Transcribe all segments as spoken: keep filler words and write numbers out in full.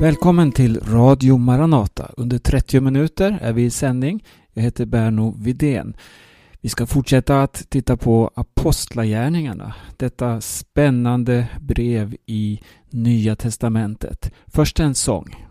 Välkommen till Radio Maranata. Under trettio minuter är vi i sändning. Jag heter Berno Vidén. Vi ska fortsätta att titta på Apostlagärningarna. Detta spännande brev i Nya testamentet. Först en sång.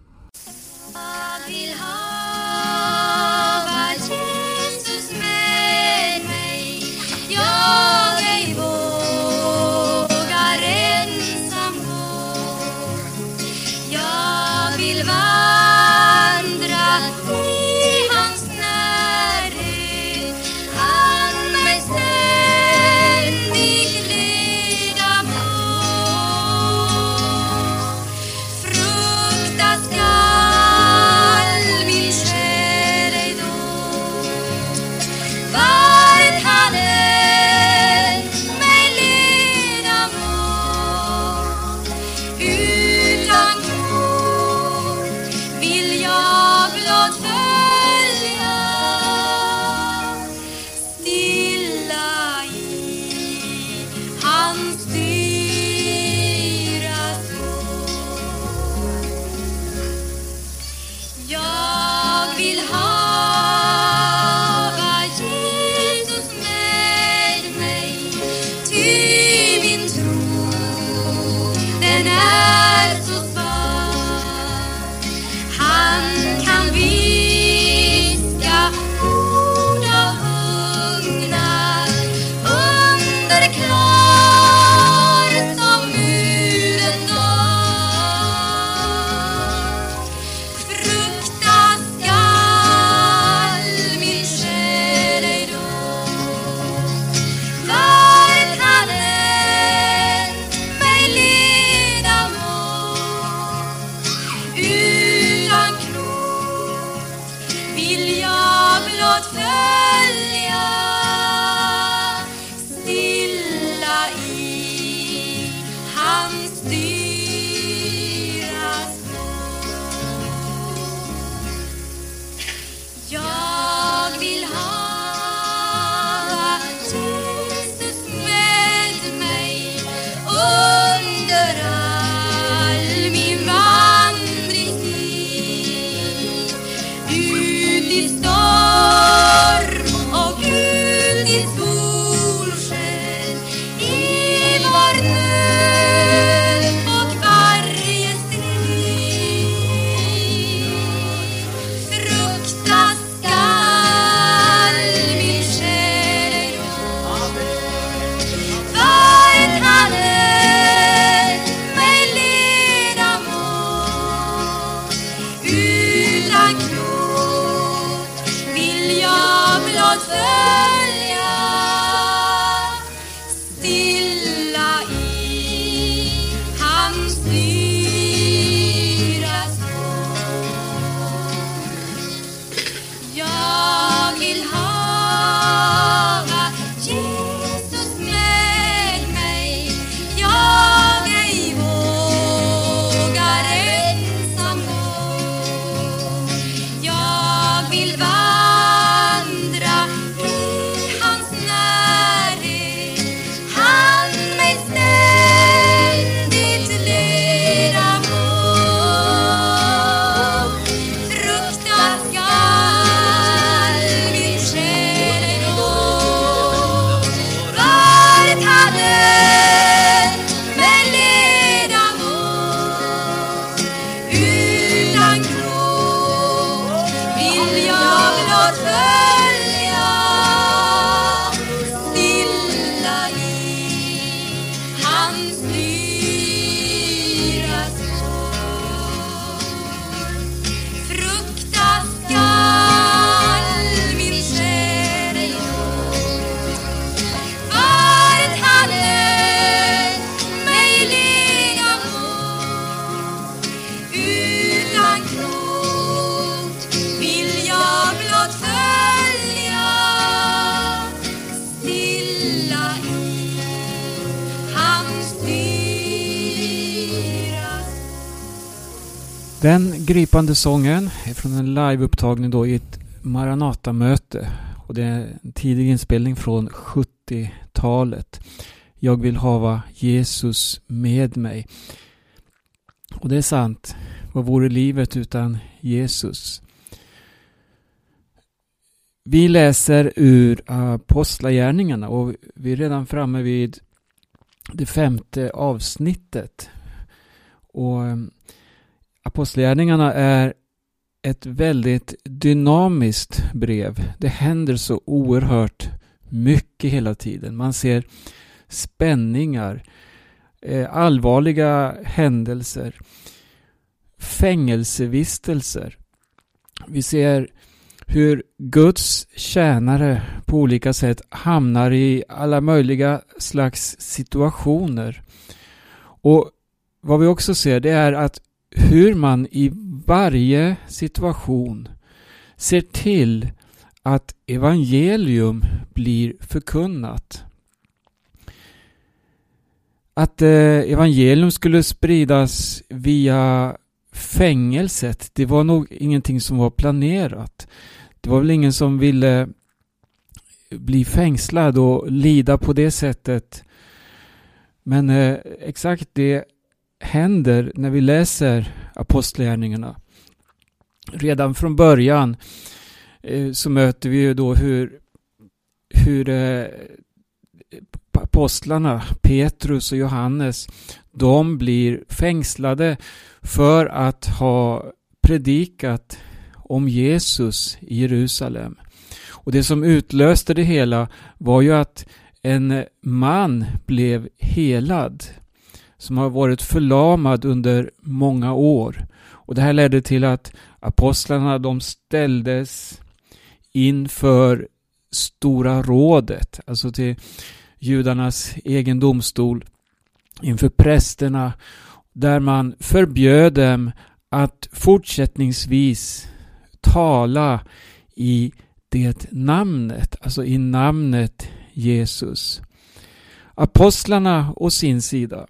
Den gripande sången är från en liveupptagning då i ett Maranata-möte, och det är en tidig inspelning från sjuttiotalet. Jag vill hava Jesus med mig. Och det är sant, Vad vore livet utan Jesus? Vi läser ur Apostlagärningarna och vi är redan framme vid det femte avsnittet. Och Apostlagärningarna är ett väldigt dynamiskt brev. Det händer så oerhört mycket hela tiden. Man ser spänningar, allvarliga händelser, fängelsevistelser. Vi ser hur Guds tjänare på olika sätt hamnar i alla möjliga slags situationer. Och vad vi också ser, det är att hur man i varje situation ser till att evangelium blir förkunnat. Att evangelium skulle spridas via fängelset, det var nog ingenting som var planerat. Det var väl ingen som ville bli fängslad och lida på det sättet. Men eh, exakt det händer när vi läser Apostlagärningarna. Redan från början eh, så möter vi ju då hur, hur eh, apostlarna Petrus och Johannes, de blir fängslade för att ha predikat om Jesus i Jerusalem. Och det som utlöste det hela var ju att en man blev helad som har varit förlamad under många år. Och det här ledde till att apostlarna, de ställdes inför Stora rådet, alltså till judarnas egen domstol, inför prästerna, där man förbjöd dem att fortsättningsvis tala i det namnet, alltså i namnet Jesus. Apostlarna å sin sida,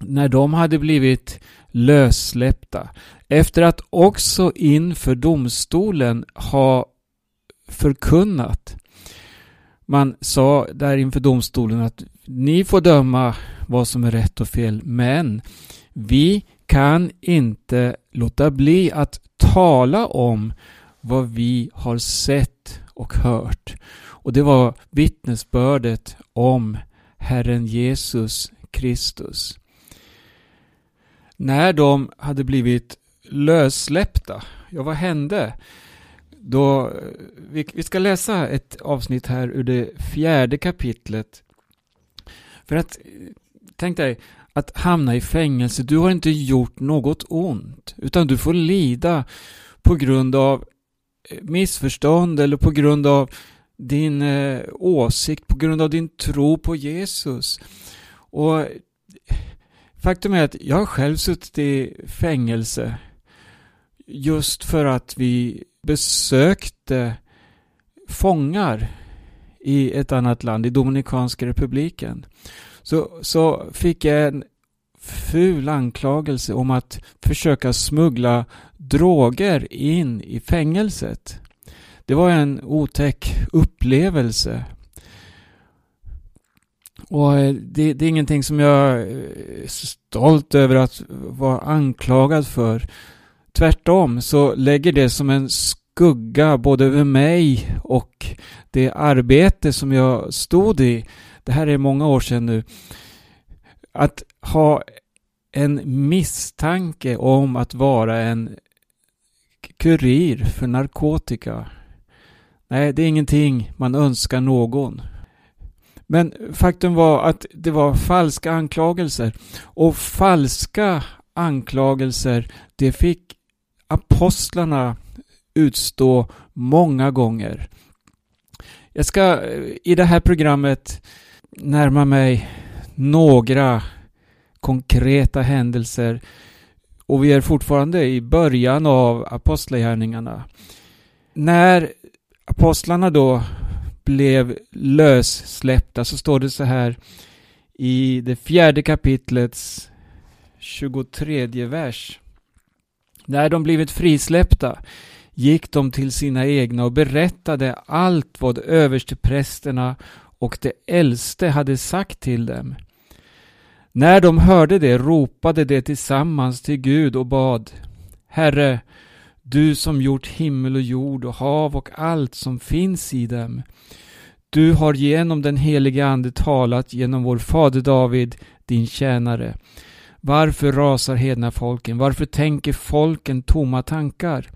när de hade blivit lössläppta, efter att också inför domstolen ha förkunnat, man sa där inför domstolen att ni får döma vad som är rätt och fel, men vi kan inte låta bli att tala om vad vi har sett och hört. Och det var vittnesbördet om Herren Jesus Kristus. När de hade blivit lössläppta, ja, vad hände? Då, vi, vi ska läsa ett avsnitt här ur det fjärde kapitlet. För att, tänk dig, att hamna i fängelse, du har inte gjort något ont, utan du får lida på grund av missförstånd eller på grund av din eh, åsikt, på grund av din tro på Jesus. Och faktum är att jag har själv suttit i fängelse just för att vi besökte fångar i ett annat land, i Dominikanska republiken. Så, så fick jag en ful anklagelse om att försöka smuggla droger in i fängelset. Det var en otäck upplevelse. Och det, det är ingenting som jag är stolt över att vara anklagad för. Tvärtom så lägger det som en skugga både över mig och det arbete som jag stod i. Det här är många år sedan nu. Att ha en misstanke om att vara en kurir för narkotika. Nej, det är ingenting man önskar någon. Men faktum var att det var falska anklagelser. Och falska anklagelser, det fick apostlarna utstå många gånger. Jag ska i det här programmet närma mig några konkreta händelser, och vi är fortfarande i början av apostlagärningarna. När apostlarna då blev lössläppta så står det så här i det fjärde kapitlets tjugotredje vers. När de blivit frisläppta gick de till sina egna och berättade allt vad översteprästerna och de äldste hade sagt till dem. När de hörde det ropade de tillsammans till Gud och bad: Herre, du som gjort himmel och jord och hav och allt som finns i dem. Du har genom den helige Ande talat genom vår fader David, din tjänare. Varför rasar hedna folken? Varför tänker folken tomma tankar?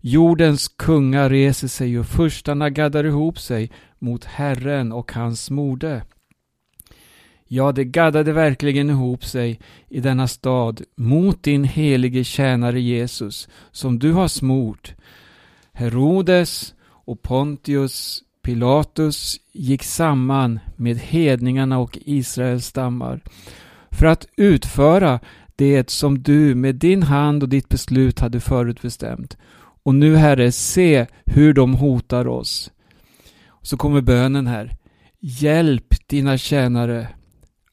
Jordens kungar reser sig och förstarna gaddar ihop sig mot Herren och hans mode. Ja, det gaddade verkligen ihop sig i denna stad mot din helige tjänare Jesus, som du har smort. Herodes och Pontius Pilatus gick samman med hedningarna och Israels stammar för att utföra det som du med din hand och ditt beslut hade förutbestämt. Och nu, Herre, se hur de hotar oss. Så kommer bönen här. Hjälp dina tjänare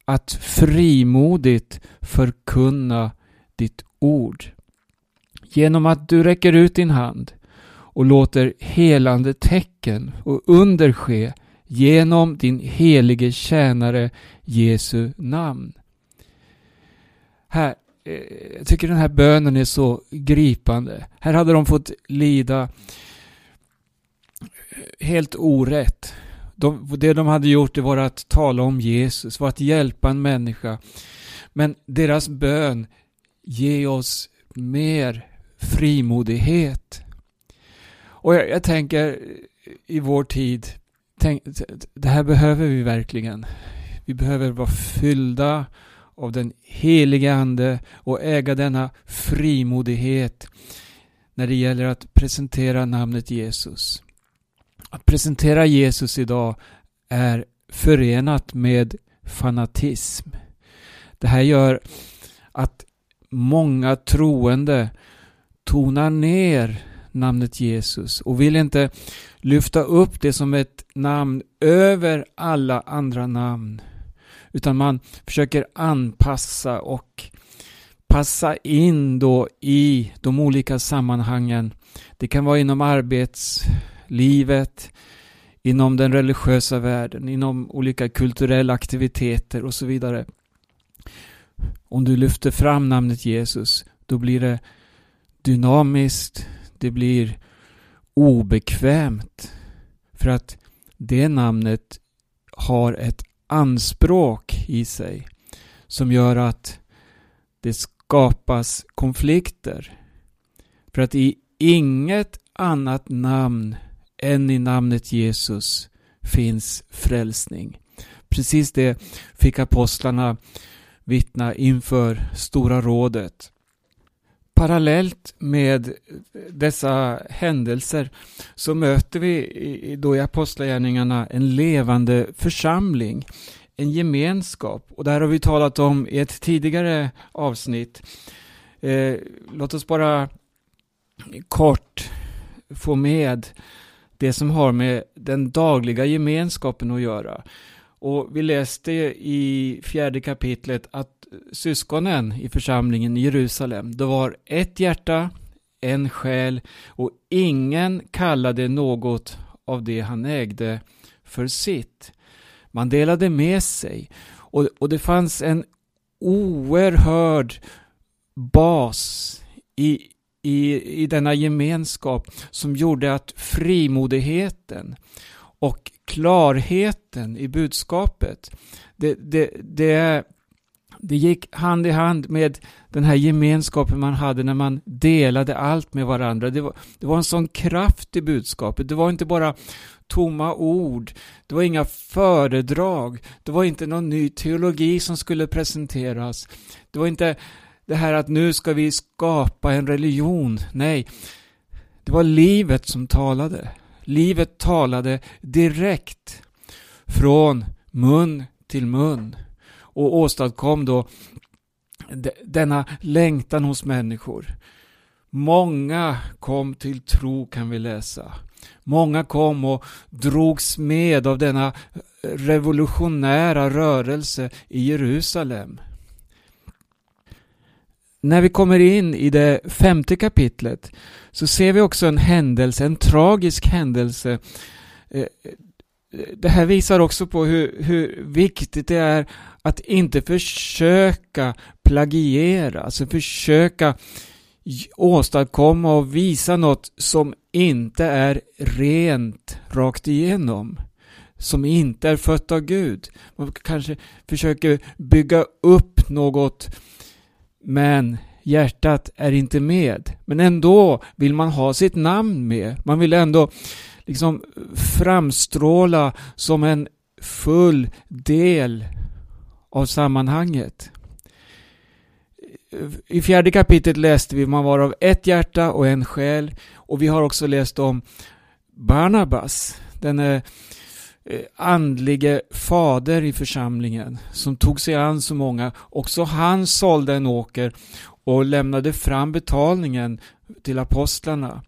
att frimodigt förkunna ditt ord. Genom att du räcker ut din hand och låter helande tecken och under ske genom din helige tjänare Jesu namn. Här, jag tycker den här bönen är så gripande. Här hade de fått lida helt orätt. De, det de hade gjort det var att tala om Jesus, var att hjälpa en människa. Men deras bön ger oss mer frimodighet. Och jag, jag tänker i vår tid, tänk, det här behöver vi verkligen. Vi behöver vara fyllda av den helige Ande och äga denna frimodighet när det gäller att presentera namnet Jesus. Att presentera Jesus idag är förenat med fanatism. Det här gör att många troende tonar ner namnet Jesus och vill inte lyfta upp det som ett namn över alla andra namn, utan man försöker anpassa och passa in då i de olika sammanhangen. Det kan vara inom arbetslivet, inom den religiösa världen, inom olika kulturella aktiviteter och så vidare. Om du lyfter fram namnet Jesus, då blir det dynamiskt, det blir obekvämt, för att det namnet har ett anspråk i sig som gör att det skapas konflikter. För att i inget annat namn än i namnet Jesus finns frälsning. Precis det fick apostlarna vittna inför Stora rådet. Parallellt med dessa händelser så möter vi då i Apostlagärningarna en levande församling, en gemenskap. Och det här har vi talat om i ett tidigare avsnitt. Eh, låt oss bara kort få med det som har med den dagliga gemenskapen att göra. Och vi läste i fjärde kapitlet att syskonen i församlingen i Jerusalem, det var ett hjärta, en själ, och ingen kallade något av det han ägde för sitt. Man delade med sig, och, och det fanns en oerhörd bas i, i, i denna gemenskap som gjorde att frimodigheten och klarheten i budskapet, det, det, det, det gick hand i hand med den här gemenskapen man hade när man delade allt med varandra. Det var, det var en sån kraft i budskapet. Det var inte bara tomma ord. Det var inga föredrag. Det var inte någon ny teologi som skulle presenteras. Det var inte det här att nu ska vi skapa en religion. Nej, det var livet som talade. Livet talade direkt från mun till mun och åstadkom då denna längtan hos människor. Många kom till tro, kan vi läsa. Många kom och drogs med av denna revolutionära rörelse i Jerusalem. När vi kommer in i det femte kapitlet så ser vi också en händelse, en tragisk händelse. Det här visar också på hur, hur viktigt det är att inte försöka plagiera, alltså försöka åstadkomma och visa något som inte är rent rakt igenom, som inte är fött av Gud. Man kanske försöker bygga upp något, men hjärtat är inte med. Men ändå vill man ha sitt namn med. Man vill ändå liksom framstråla som en full del av sammanhanget. I fjärde kapitlet läste vi att man var av ett hjärta och en själ. Och vi har också läst om Barnabas, den andlige fader i församlingen som tog sig an så många. Också han sålde en åker och lämnade fram betalningen till apostlarna.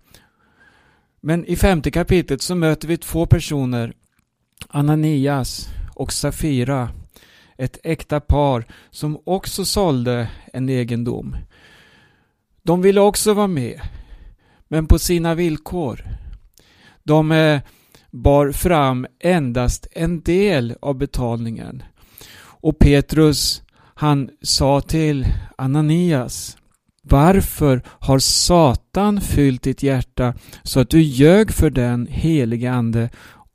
Men i femte kapitlet så möter vi två personer, Ananias och Safira, ett äkta par som också sålde en egendom. De ville också vara med, men på sina villkor. De eh, bar fram endast en del av betalningen. Och Petrus, han sa till Ananias: varför har Satan fyllt ditt hjärta så att du ljög för den helige ande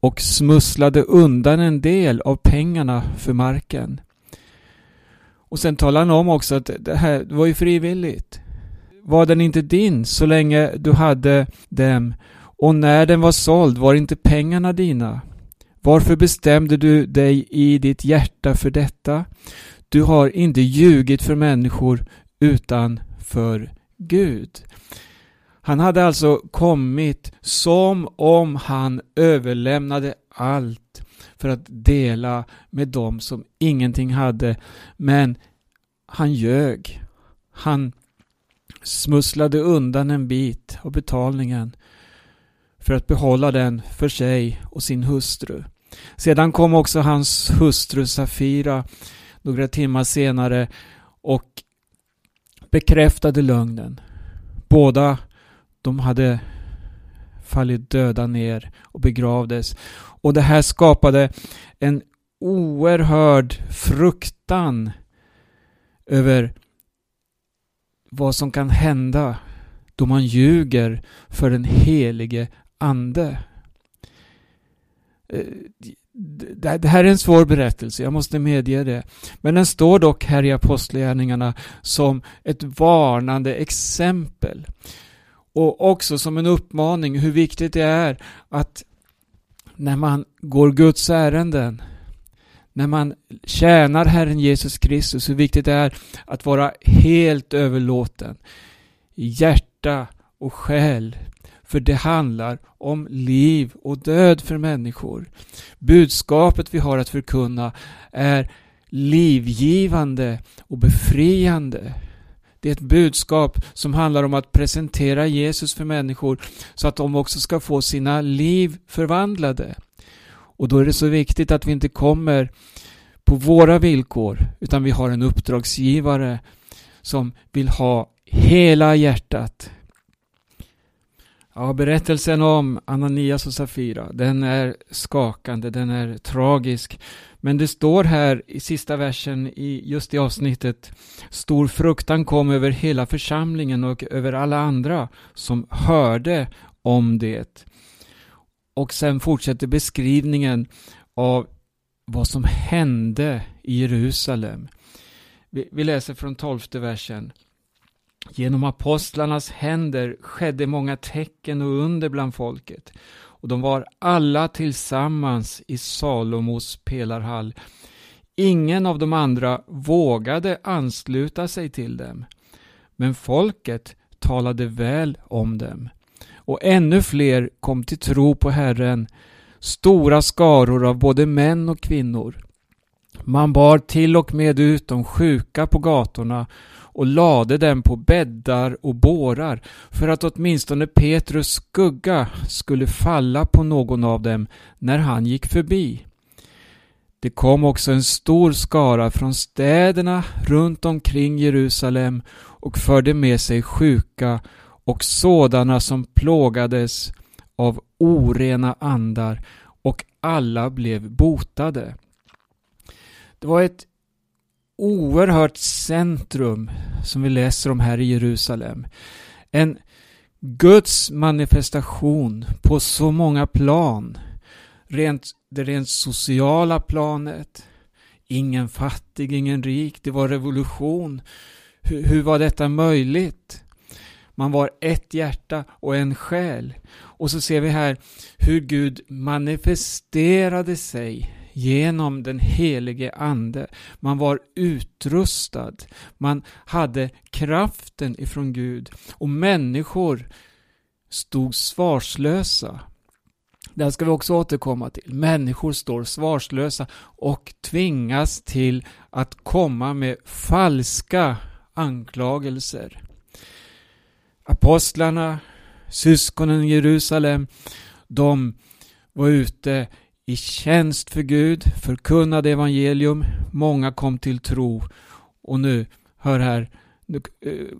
och smusslade undan en del av pengarna för marken? Och sen talar han om också att det här var ju frivilligt. Var den inte din så länge du hade dem, och när den var såld var inte pengarna dina? Varför bestämde du dig i ditt hjärta för detta? Du har inte ljugit för människor utan för Gud. Han hade alltså kommit som om han överlämnade allt för att dela med dem som ingenting hade. Men han ljög. Han smusslade undan en bit av betalningen för att behålla den för sig och sin hustru. Sedan kom också hans hustru Safira några timmar senare och bekräftade lögnen. Båda de hade fallit döda ner och begravdes. Och det här skapade en oerhörd fruktan över vad som kan hända då man ljuger för den helige ande. Det här är en svår berättelse, jag måste medge det. Men den står dock här i Apostlagärningarna som ett varnande exempel. Och också som en uppmaning hur viktigt det är att när man går Guds ärenden, när man tjänar Herren Jesus Kristus, hur viktigt det är att vara helt överlåten i hjärta och själ. För det handlar om liv och död för människor. Budskapet vi har att förkunna är livgivande och befriande. Det är ett budskap som handlar om att presentera Jesus för människor så att de också ska få sina liv förvandlade. Och då är det så viktigt att vi inte kommer på våra villkor, utan vi har en uppdragsgivare som vill ha hela hjärtat. Ja, berättelsen om Ananias och Safira, den är skakande, den är tragisk. Men det står här i sista versen i just i avsnittet: stor fruktan kom över hela församlingen och över alla andra som hörde om det. Och sen fortsätter beskrivningen av vad som hände i Jerusalem. Vi, vi läser från tolfte versen. Genom apostlarnas händer skedde många tecken och under bland folket, och de var alla tillsammans i Salomos pelarhall. Ingen av de andra vågade ansluta sig till dem, men folket talade väl om dem. Och ännu fler kom till tro på Herren, stora skaror av både män och kvinnor. Man bar till och med ut de sjuka på gatorna och lade dem på bäddar och bårar för att åtminstone Petrus skugga skulle falla på någon av dem när han gick förbi. Det kom också en stor skara från städerna runt omkring Jerusalem och förde med sig sjuka och sådana som plågades av orena andar, och alla blev botade. Det var ett oerhört centrum som vi läser om här i Jerusalem. en Guds manifestation på så många plan. Rent, det rent sociala planet. Ingen fattig, ingen rik. Det var revolution. Hur, hur var detta möjligt? Man var ett hjärta och en själ. Och så ser vi här hur Gud manifesterade sig genom den helige ande. Man var utrustad. Man hade kraften ifrån Gud. Och människor stod svarslösa. Det här ska vi också återkomma till. Människor står svarslösa och tvingas till att komma med falska anklagelser. Apostlarna, syskonen i Jerusalem, de var ute i tjänst för Gud, förkunnade evangelium, många kom till tro. Och nu, hör här, nu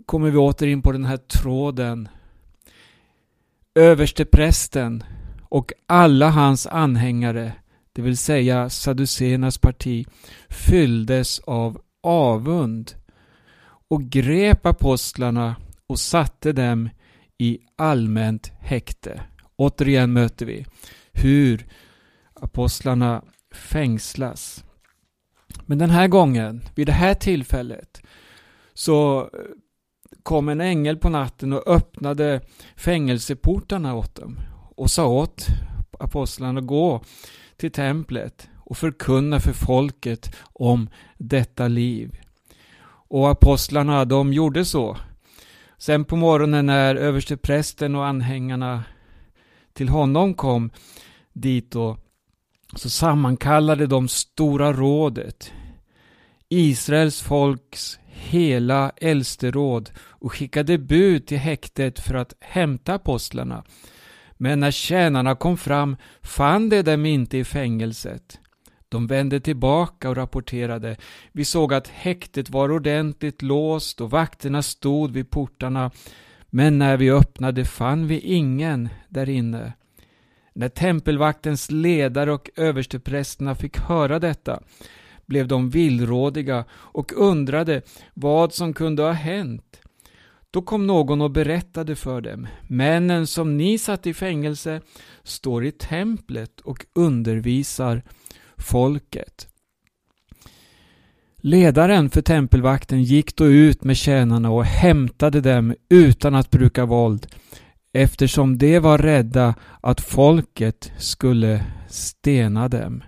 kommer vi åter in på den här tråden. Översteprästen och alla hans anhängare, det vill säga sadduceernas parti, fylldes av avund och grep apostlarna och satte dem i allmänt häkte. Återigen möter vi hur apostlarna fängslas. Men den här gången, vid det här tillfället, så kom en ängel på natten och öppnade fängelseportarna åt dem och sa åt apostlarna att gå till templet och förkunna för folket om detta liv. Och apostlarna, de gjorde så. Sen på morgonen när översteprästen och anhängarna till honom kom dit, och så sammankallade de stora rådet, Israels folks hela äldsteråd, och skickade bud till häktet för att hämta apostlarna. Men när tjänarna kom fram fann de dem inte i fängelset. De vände tillbaka och rapporterade. Vi såg att häktet var ordentligt låst och vakterna stod vid portarna. Men när vi öppnade fann vi ingen där inne. När tempelvaktens ledare och översteprästerna fick höra detta blev de villrådiga och undrade vad som kunde ha hänt. Då kom någon och berättade för dem. Männen som ni satt i fängelse står i templet och undervisar folket. Ledaren för tempelvakten gick då ut med tjänarna och hämtade dem utan att bruka våld, eftersom de var rädda att folket skulle stena dem.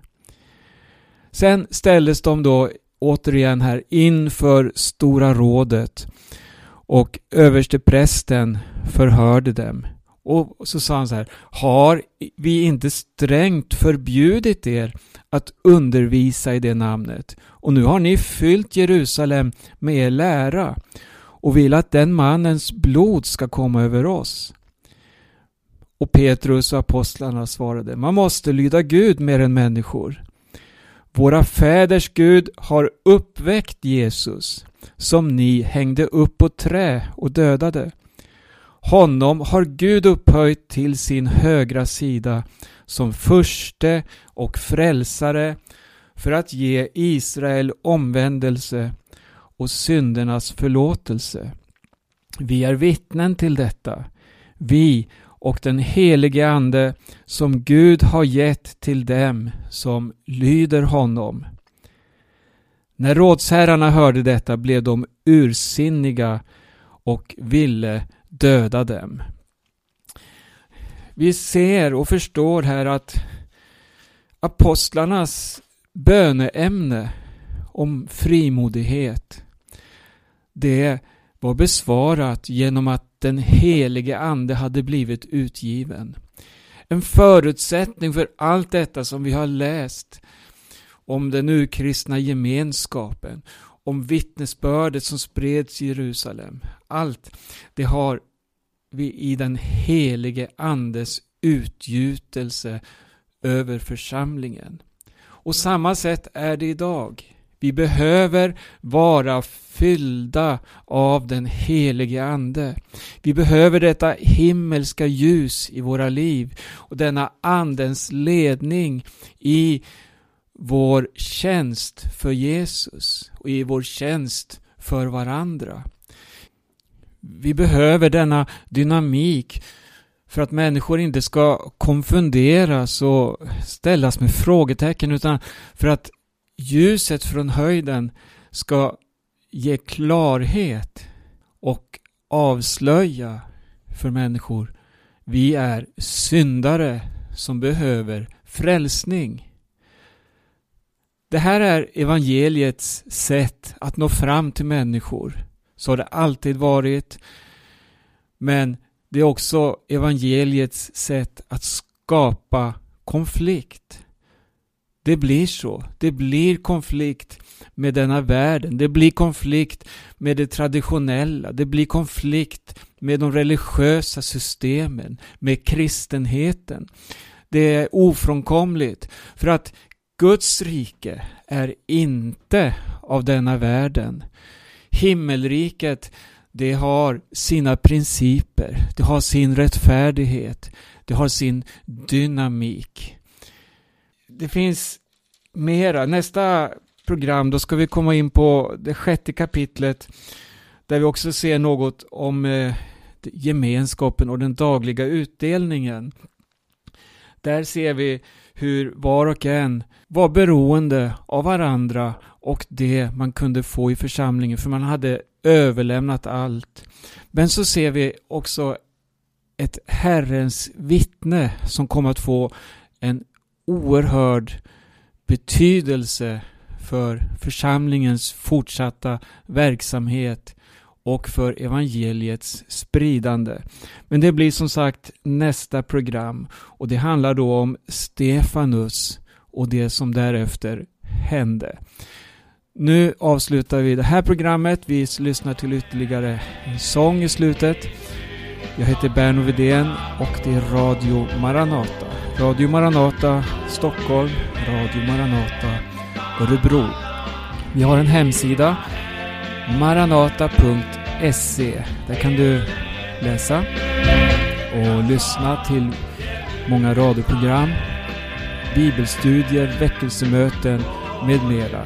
Sen ställdes de då återigen här inför Stora rådet, och översteprästen förhörde dem. Och så sa han så här: har vi inte strängt förbjudit er att undervisa i det namnet? Och nu har ni fyllt Jerusalem med er lära och vill att den mannens blod ska komma över oss. Och Petrus och apostlarna svarade: man måste lyda Gud mer än människor. Våra fäders Gud har uppväckt Jesus, som ni hängde upp på trä och dödade. Honom har Gud upphöjt till sin högra sida som furste och frälsare, för att ge Israel omvändelse och syndernas förlåtelse. Vi är vittnen till detta, vi och den helige ande som Gud har gett till dem som lyder honom. När rådsherrarna hörde detta blev de ursinniga och ville döda dem. Vi ser och förstår här att apostlarnas böneämne om frimodighet, det var besvarat genom att den helige ande hade blivit utgiven. En förutsättning för allt detta som vi har läst om den urkristna gemenskapen, om vittnesbördet som spreds i Jerusalem. Allt det har vi i den helige andes utgjutelse över församlingen. Och samma sätt är det idag. Vi behöver vara fyllda av den helige ande. Vi behöver detta himmelska ljus i våra liv och denna andens ledning i vår tjänst för Jesus och i vår tjänst för varandra. Vi behöver denna dynamik för att människor inte ska konfunderas och ställas med frågetecken, utan för att ljuset från höjden ska ge klarhet och avslöja för människor. Vi är syndare som behöver frälsning. Det här är evangeliets sätt att nå fram till människor. Så har det alltid varit. Men det är också evangeliets sätt att skapa konflikt. Det blir så. Det blir konflikt med denna världen. Det blir konflikt med det traditionella. Det blir konflikt med de religiösa systemen. Med kristenheten. Det är ofrånkomligt. För att Guds rike är inte av denna världen. Himmelriket, det har sina principer. Det har sin rättfärdighet. Det har sin dynamik. Det finns mera. Nästa program då ska vi komma in på det sjätte kapitlet, där vi också ser något om eh, gemenskapen och den dagliga utdelningen. Där ser vi hur var och en var beroende av varandra och det man kunde få i församlingen, för man hade överlämnat allt. Men så ser vi också ett Herrens vittne som kommer att få en oerhörd betydelse för församlingens fortsatta verksamhet och för evangeliets spridande. Men det blir som sagt nästa program, och det handlar då om Stefanus och det som därefter hände. Nu avslutar vi det här programmet. Vi lyssnar till ytterligare en sång i slutet. Jag heter Berno Vidén och det är Radio Maranata. Radio Maranata, Stockholm. Radio Maranata, Örebro. Vi har en hemsida, maranata punkt se. Där kan du läsa och lyssna till många radioprogram, bibelstudier, väckelsemöten med mera.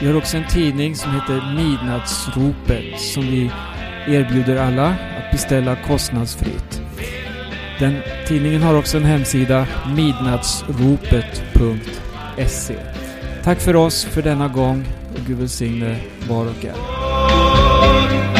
Vi har också en tidning som heter Midnattsropet som vi erbjuder alla att beställa kostnadsfritt. Den tidningen har också en hemsida, midnattsropet punkt se. Tack för oss för denna gång och Gud välsigne var och en.